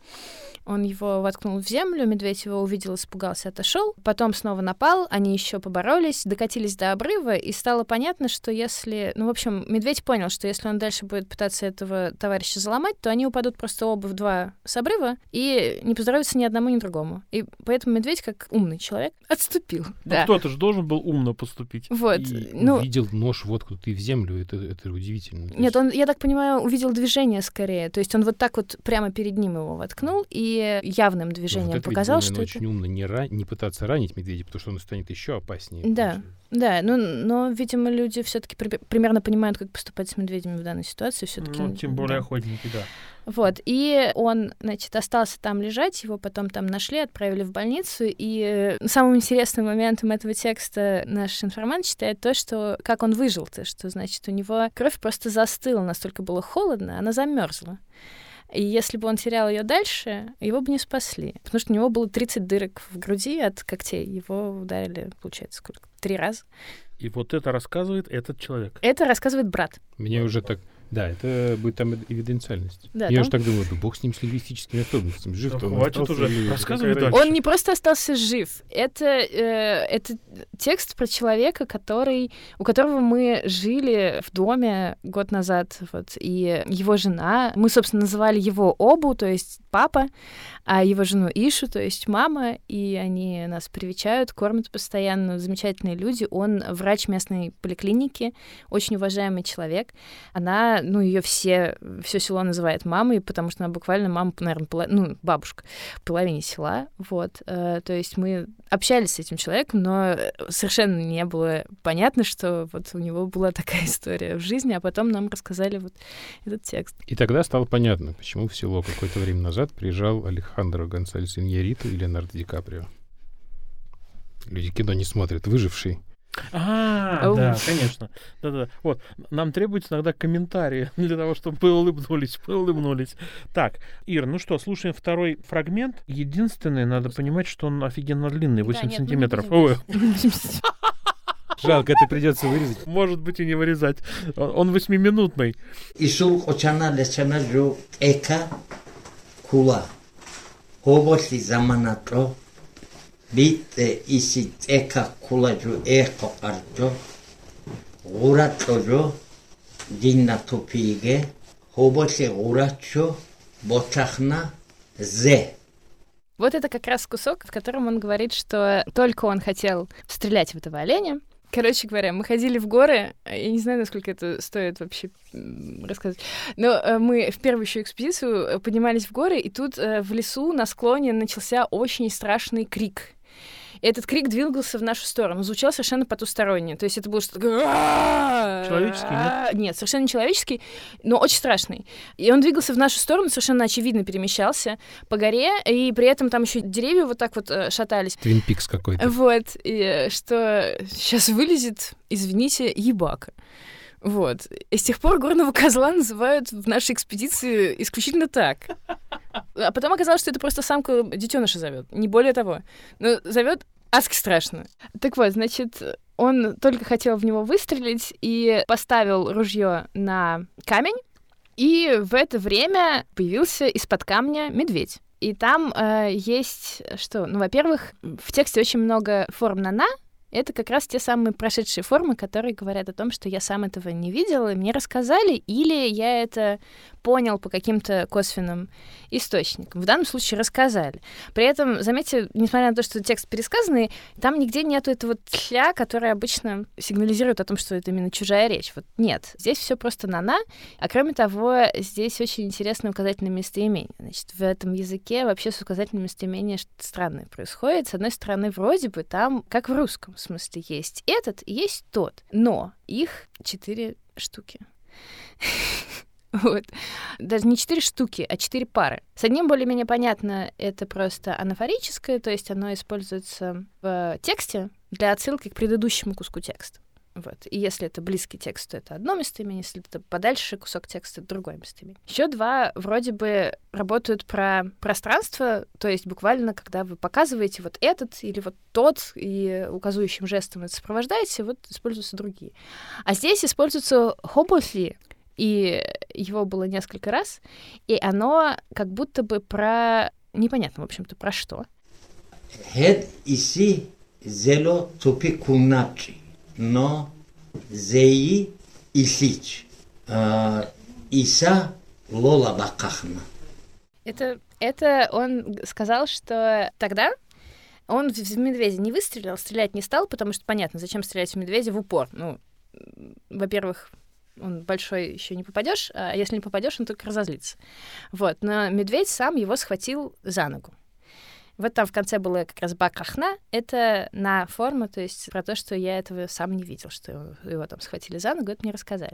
Он его воткнул в землю, медведь его увидел, испугался, отошел. Потом снова напал, они еще поборолись, докатились до обрыва, и стало понятно, что если... Ну, в общем, медведь понял, что если он дальше будет пытаться этого товарища заломать, то они упадут просто оба в два с обрыва и не поздоровятся ни одному, ни другому. И поэтому медведь, как умный человек, отступил. Ну, да. Кто-то же должен был умно поступить. Вот. И ну... увидел нож воткнутый в землю, это, это удивительно. Нет, он, я так понимаю, увидел движение скорее. То есть он вот так вот прямо перед ним его воткнул, и явным движением вот это показал, что это... очень умно не, ра... не пытаться ранить медведя, потому что он станет еще опаснее. Да, Да, ну, но, видимо, люди все-таки при- примерно понимают, как поступать с медведями в данной ситуации. Все-таки, ну, тем более да. охотники, да. Вот, и он, значит, остался там лежать, его потом там нашли, отправили в больницу, и самым интересным моментом этого текста наш информант считает то, что как он выжил-то, что, значит, у него кровь просто застыла, настолько было холодно, она замерзла. И если бы он терял ее дальше, его бы не спасли. Потому что у него было тридцать дырок в груди от когтей. Его ударили, получается, сколько? Три раза. И вот это рассказывает этот человек. Это рассказывает брат. Мне уже так... Да, это будет там эвиденциальность. Да, я там... уже так думаю, да бог с ним, с лингвистическими особенностями. Жив-то он остался. Уже. Рассказывай дальше. Он не просто остался жив. Это, э, это текст про человека, который, у которого мы жили в доме год назад. Вот, и его жена. Мы, собственно, называли его Обу, то есть папа, а его жену Ишу, то есть мама. И они нас привечают, кормят постоянно. Замечательные люди. Он врач местной поликлиники, очень уважаемый человек. Она Ну, ее все, все село называет мамой, потому что она буквально мама, наверное, поло... ну, бабушка половине села. Вот. То есть мы общались с этим человеком, но совершенно не было понятно, что вот у него была такая история в жизни, а потом нам рассказали вот этот текст. И тогда стало понятно, почему в село какое-то время назад приезжал Алехандро Гонсалес Иньярриту и Леонардо Ди Каприо. Люди кино не смотрят. «Выживший». А, oh. да, конечно. Да, да. Вот. Нам требуется иногда комментарии для того, чтобы вы улыбнулись, вы улыбнулись. Так, Ир, ну что, слушаем второй фрагмент. Единственное, надо понимать, что он офигенно длинный, восемь да, сантиметров. Ой. Жалко, это придется вырезать. Может быть, и не вырезать. Он восьмиминутный. Ишук очана лечена жу эка кула. Хобошли заманатро. Битте иси эка кулажу эко карджо, гурачожо, динна тупиге, хобосе гурачо, бочахна, зе. Вот это как раз кусок, в котором он говорит, что только он хотел стрелять в этого оленя. Короче говоря, мы ходили в горы, я не знаю, насколько это стоит вообще рассказывать, но мы в первую еще экспедицию поднимались в горы, и тут в лесу на склоне начался очень страшный крик. Этот крик двигался в нашу сторону, звучал совершенно потусторонне. То есть это было что-то... Человеческий, нет? Нет, совершенно не человеческий, но очень страшный. И он двигался в нашу сторону, совершенно очевидно перемещался по горе, и при этом там еще деревья вот так вот шатались. Твин Пикс какой-то. Вот, и что сейчас вылезет, извините, ебака. Вот. И с тех пор горного козла называют в нашей экспедиции исключительно так. А потом оказалось, что это просто самка детеныша зовет, не более того. Но зовет аски страшно. Так вот, значит, он только хотел в него выстрелить и поставил ружье на камень, и в это время появился из-под камня медведь. И там э, есть что? Ну, во-первых, в тексте очень много форм на «на». Это как раз те самые прошедшие формы, которые говорят о том, что я сам этого не видел, и мне рассказали, или я это понял по каким-то косвенным источникам. В данном случае рассказали. При этом, заметьте, несмотря на то, что текст пересказанный, там нигде нету этого тля, который обычно сигнализирует о том, что это именно чужая речь. Вот нет. Здесь все просто на-на. А кроме того, здесь очень интересные указательные местоимения. Значит, в этом языке вообще с указательными местоимениями что-то странное происходит. С одной стороны, вроде бы там, как в русском, в смысле, есть этот и есть тот, но их четыре штуки. Вот. Даже не четыре штуки, а четыре пары. С одним более-менее понятно, это просто анафорическое, то есть оно используется в тексте для отсылки к предыдущему куску текста. Вот. И если это близкий текст, то это одно местоимение, если это подальше кусок текста, это другое местоимение. Еще два вроде бы работают про пространство, то есть буквально, когда вы показываете вот этот или вот тот, и указующим жестом это сопровождаете, вот используются другие. А здесь используются хобосли, и его было несколько раз, и оно как будто бы про... Непонятно, в общем-то, про что. «Хед иси зело тупи куначи». Но зеи исич, иса лола бакахна. Это, это он сказал, что тогда он в медведя не выстрелил, стрелять не стал, потому что понятно, зачем стрелять в медведя в упор. Ну, во-первых, он большой, еще не попадешь, а если не попадешь, он только разозлится. Вот, но медведь сам его схватил за ногу. Вот там в конце было как раз бакахна. Это на форму, то есть про то, что я этого сам не видел, что его, его там схватили за ногу, это мне рассказали.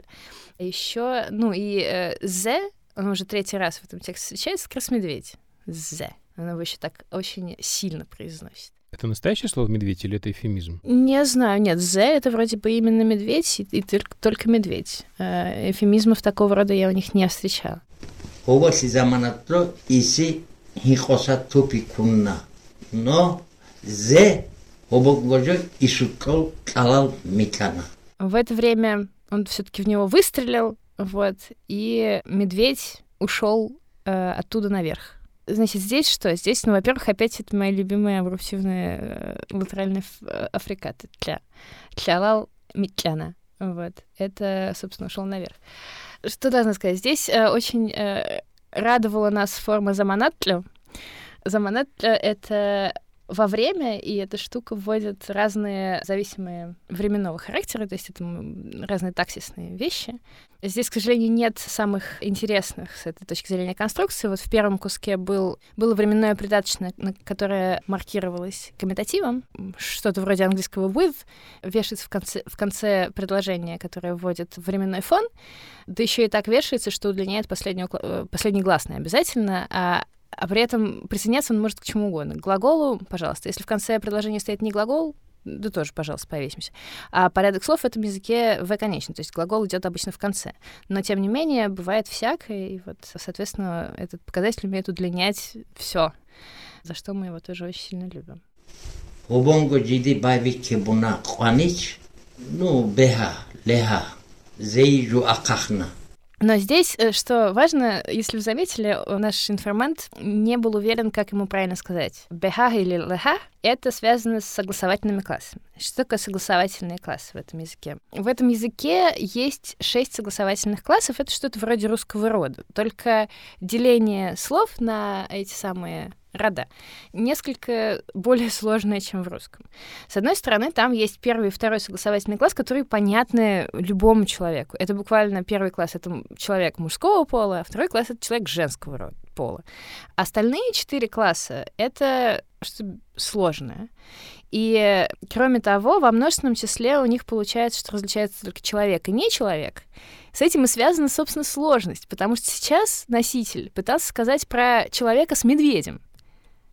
Еще, ну и «зе», он уже третий раз в этом тексте встречается, как раз медведь. «Зе». Она его еще так очень сильно произносит. Это настоящее слово «медведь» или это эвфемизм? Не знаю, нет. «Зе» — это вроде бы именно медведь, и, и только, только медведь. Эвфемизмов такого рода я у них не встречала. В это время он все-таки в него выстрелил, вот, и медведь ушел э, оттуда наверх. Значит, здесь что? Здесь, ну, во-первых, опять это мои любимые аббревиативные э, латеральные э, африкаты. Тля. Тлялал митляна. Вот. Это, собственно, ушел наверх. Что должна сказать? Здесь э, очень э, радовала нас форма заманатлю. Заманатлю — это во время, и эта штука вводит разные зависимые временного характера, то есть это разные таксисные вещи. Здесь, к сожалению, нет самых интересных с этой точки зрения конструкций. Вот в первом куске был, было временное придаточное, которое маркировалось комментативом, что-то вроде английского with, вешается в конце, в конце предложения, которое вводит временной фон, да еще и так вешается, что удлиняет последний, последний гласный обязательно, а А при этом присоединяться он может к чему угодно. К глаголу, пожалуйста. Если в конце предложения стоит не глагол, да тоже, пожалуйста, повесимся. А порядок слов в этом языке «в» конечный. То есть глагол идет обычно в конце. Но, тем не менее, бывает всякое. И вот, соответственно, этот показатель умеет удлинять все, за что мы его тоже очень сильно любим. Но здесь, что важно, если вы заметили, наш информант не был уверен, как ему правильно сказать. «Беха» или «леха» — это связано с согласовательными классами. Что такое согласовательные классы в этом языке? В этом языке есть шесть согласовательных классов. Это что-то вроде русского рода. Только деление слов на эти самые рода несколько более сложное, чем в русском. С одной стороны, там есть первый и второй согласовательный класс, которые понятны любому человеку. Это буквально первый класс — это человек мужского пола, а второй класс — это человек женского пола. Остальные четыре класса — это что-то сложное. И, кроме того, во множественном числе у них получается, что различается только человек и не человек. С этим и связана, собственно, сложность, потому что сейчас носитель пытался сказать про человека с медведем.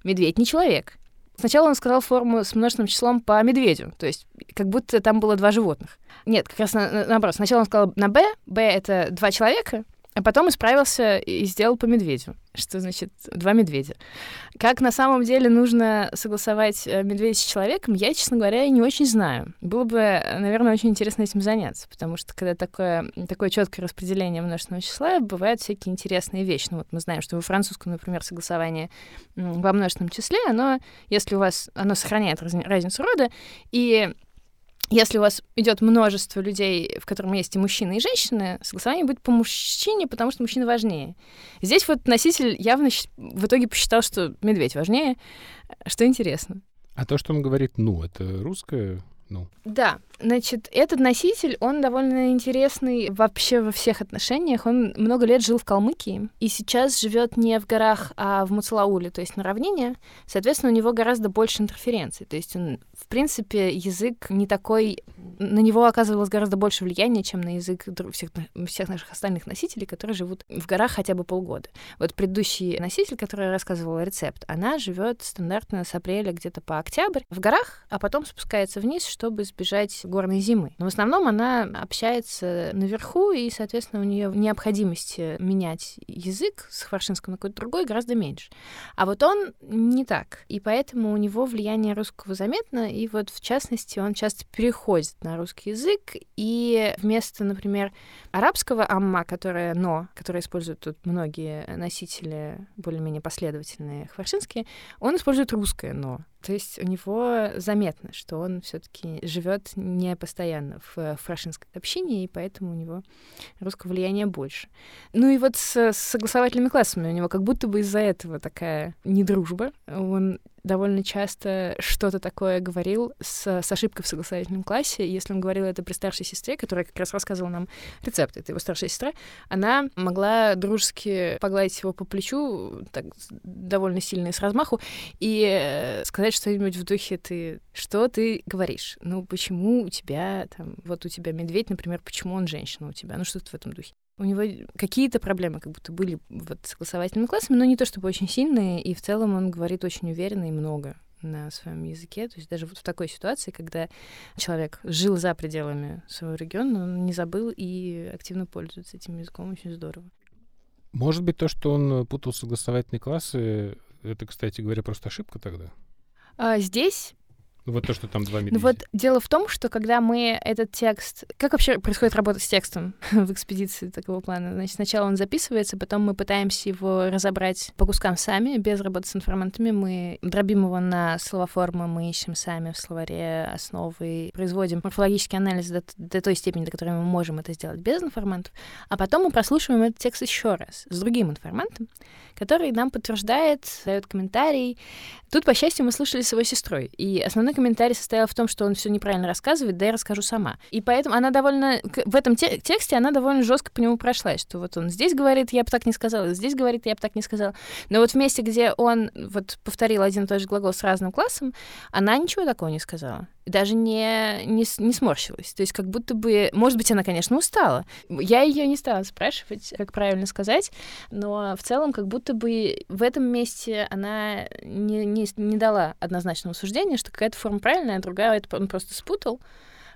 Медведь не человек. Сначала он сказал форму с множественным числом по медведю, то есть как будто там было два животных. Нет, как раз на, на, наоборот. Сначала он сказал на «б», «б» — это два человека, а потом исправился и сделал по медведю, что значит два медведя. Как на самом деле нужно согласовать медведя с человеком, я, честно говоря, не очень знаю. Было бы, наверное, очень интересно этим заняться, потому что когда такое, такое четкое распределение множественного числа, бывают всякие интересные вещи. Ну вот мы знаем, что во французском, например, согласование во множественном числе, оно, если у вас, оно сохраняет разни, разницу рода, и если у вас идет множество людей, в котором есть и мужчины, и женщины, согласование будет по мужчине, потому что мужчина важнее. Здесь вот носитель явно в итоге посчитал, что медведь важнее, что интересно. А то, что он говорит «ну», это русское «ну». Да, значит, этот носитель, он довольно интересный вообще во всех отношениях. Он много лет жил в Калмыкии и сейчас живет не в горах, а в Муцалауле, то есть на равнине. Соответственно, у него гораздо больше интерференций. То есть он, в принципе, язык не такой... На него оказывалось гораздо больше влияния, чем на язык всех, всех наших остальных носителей, которые живут в горах хотя бы полгода. Вот предыдущий носитель, который рассказывала рецепт, она живет стандартно с апреля где-то по октябрь в горах, а потом спускается вниз, чтобы избежать горной зимы. Но в основном она общается наверху, и, соответственно, у нее необходимости менять язык с хваршинского на какой-то другой гораздо меньше. А вот он не так, и поэтому у него влияние русского заметно, и вот, в частности, он часто переходит на русский язык, и вместо, например, арабского «амма», которое «но», которое используют тут многие носители более-менее последовательные хваршинские, он использует русское «но». То есть у него заметно, что он все-таки живет не постоянно в фаршинской общине, и поэтому у него русского влияния больше. Ну и вот с, с согласовательными классами у него как будто бы из-за этого такая недружба. Он довольно часто что-то такое говорил с, с ошибкой в согласовательном классе. Если он говорил это при старшей сестре, которая как раз рассказывала нам рецепт, это его старшая сестра, она могла дружески погладить его по плечу, так, довольно сильно и с размаху, и сказать что-нибудь в духе: «Ты что ты говоришь? Ну, почему у тебя там... Вот у тебя медведь, например, почему он женщина у тебя?» Ну, что-то в этом духе. У него какие-то проблемы как будто были вот с согласовательными классами, но не то чтобы очень сильные, и в целом он говорит очень уверенно и много на своем языке. То есть даже вот в такой ситуации, когда человек жил за пределами своего региона, он не забыл и активно пользуется этим языком, очень здорово. Может быть, то, что он путал согласовательные классы, это, кстати говоря, просто ошибка тогда? А здесь... Вот то, что там два медведя. Ну вот дело в том, что когда мы этот текст... Как вообще происходит работа с текстом в экспедиции такого плана? Значит, сначала он записывается, потом мы пытаемся его разобрать по кускам сами, без работы с информантами. Мы дробим его на словоформы, мы ищем сами в словаре основы, производим морфологический анализ до, до той степени, до которой мы можем это сделать без информантов. А потом мы прослушиваем этот текст еще раз с другим информантом, который нам подтверждает, дает комментарий. Тут, по счастью, мы слушали с его сестрой. И основной комментарий состоял в том, что он все неправильно рассказывает, да я расскажу сама. И поэтому она довольно... В этом те- тексте она довольно жестко по нему прошлась, что вот он здесь говорит, я бы так не сказала, здесь говорит, я бы так не сказала. Но вот в месте, где он вот повторил один и тот же глагол с разным классом, она ничего такого не сказала. Даже не, не, не сморщилась. То есть как будто бы... Может быть, она, конечно, устала. Я ее не стала спрашивать, как правильно сказать, но в целом как будто бы в этом месте она не, не, не дала однозначного суждения, что какая-то форма правильная, а другая это он просто спутал.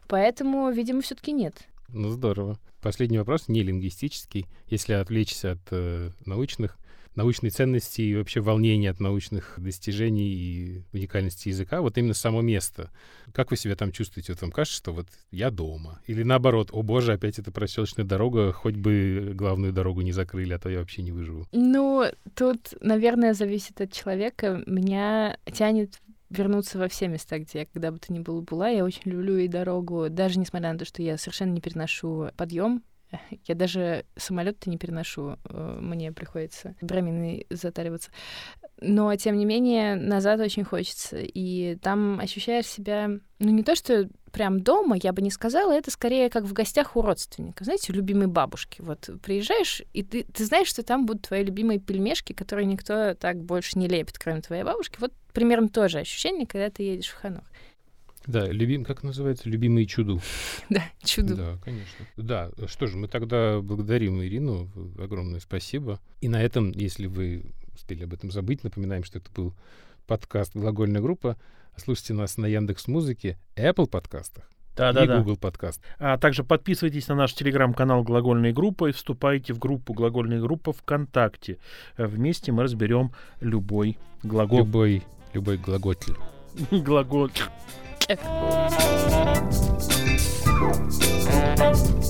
Поэтому, видимо, все-таки нет. Ну, здорово. Последний вопрос не лингвистический. Если отвлечься от э, научных, научной ценности и вообще волнения от научных достижений и уникальности языка, вот именно само место. Как вы себя там чувствуете? Вот вам кажется, что вот я дома? Или наоборот, о боже, опять эта проселочная дорога, хоть бы главную дорогу не закрыли, а то я вообще не выживу. Ну, тут, наверное, зависит от человека. Меня тянет вернуться во все места, где я когда бы то ни было была. Я очень люблю и дорогу, даже несмотря на то, что я совершенно не переношу подъем. Я даже самолет-то не переношу, мне приходится драминой затариваться. Но, тем не менее, назад очень хочется. И там ощущаешь себя... Ну, не то, что прям дома, я бы не сказала, это скорее как в гостях у родственников. Знаете, у любимой бабушки. Вот приезжаешь, и ты, ты знаешь, что там будут твои любимые пельмешки, которые никто так больше не лепит, кроме твоей бабушки. Вот примерно то же ощущение, когда ты едешь в Хонох. Да, любим, как называется, любимые чуду. Да, чуду. Да, конечно. Да, что же, мы тогда благодарим Ирину, огромное спасибо. И на этом, если вы успели об этом забыть, напоминаем, что это был подкаст «Глагольная группа». Слушайте нас на Яндекс.Музыке, Apple подкастах. Да, и да, да. Google подкаст. А также подписывайтесь на наш телеграм-канал «Глагольная группа» и вступайте в группу «Глагольная группа» ВКонтакте. Вместе мы разберем любой глагол. Любой, любой глаголь. Глаголь. Thank you.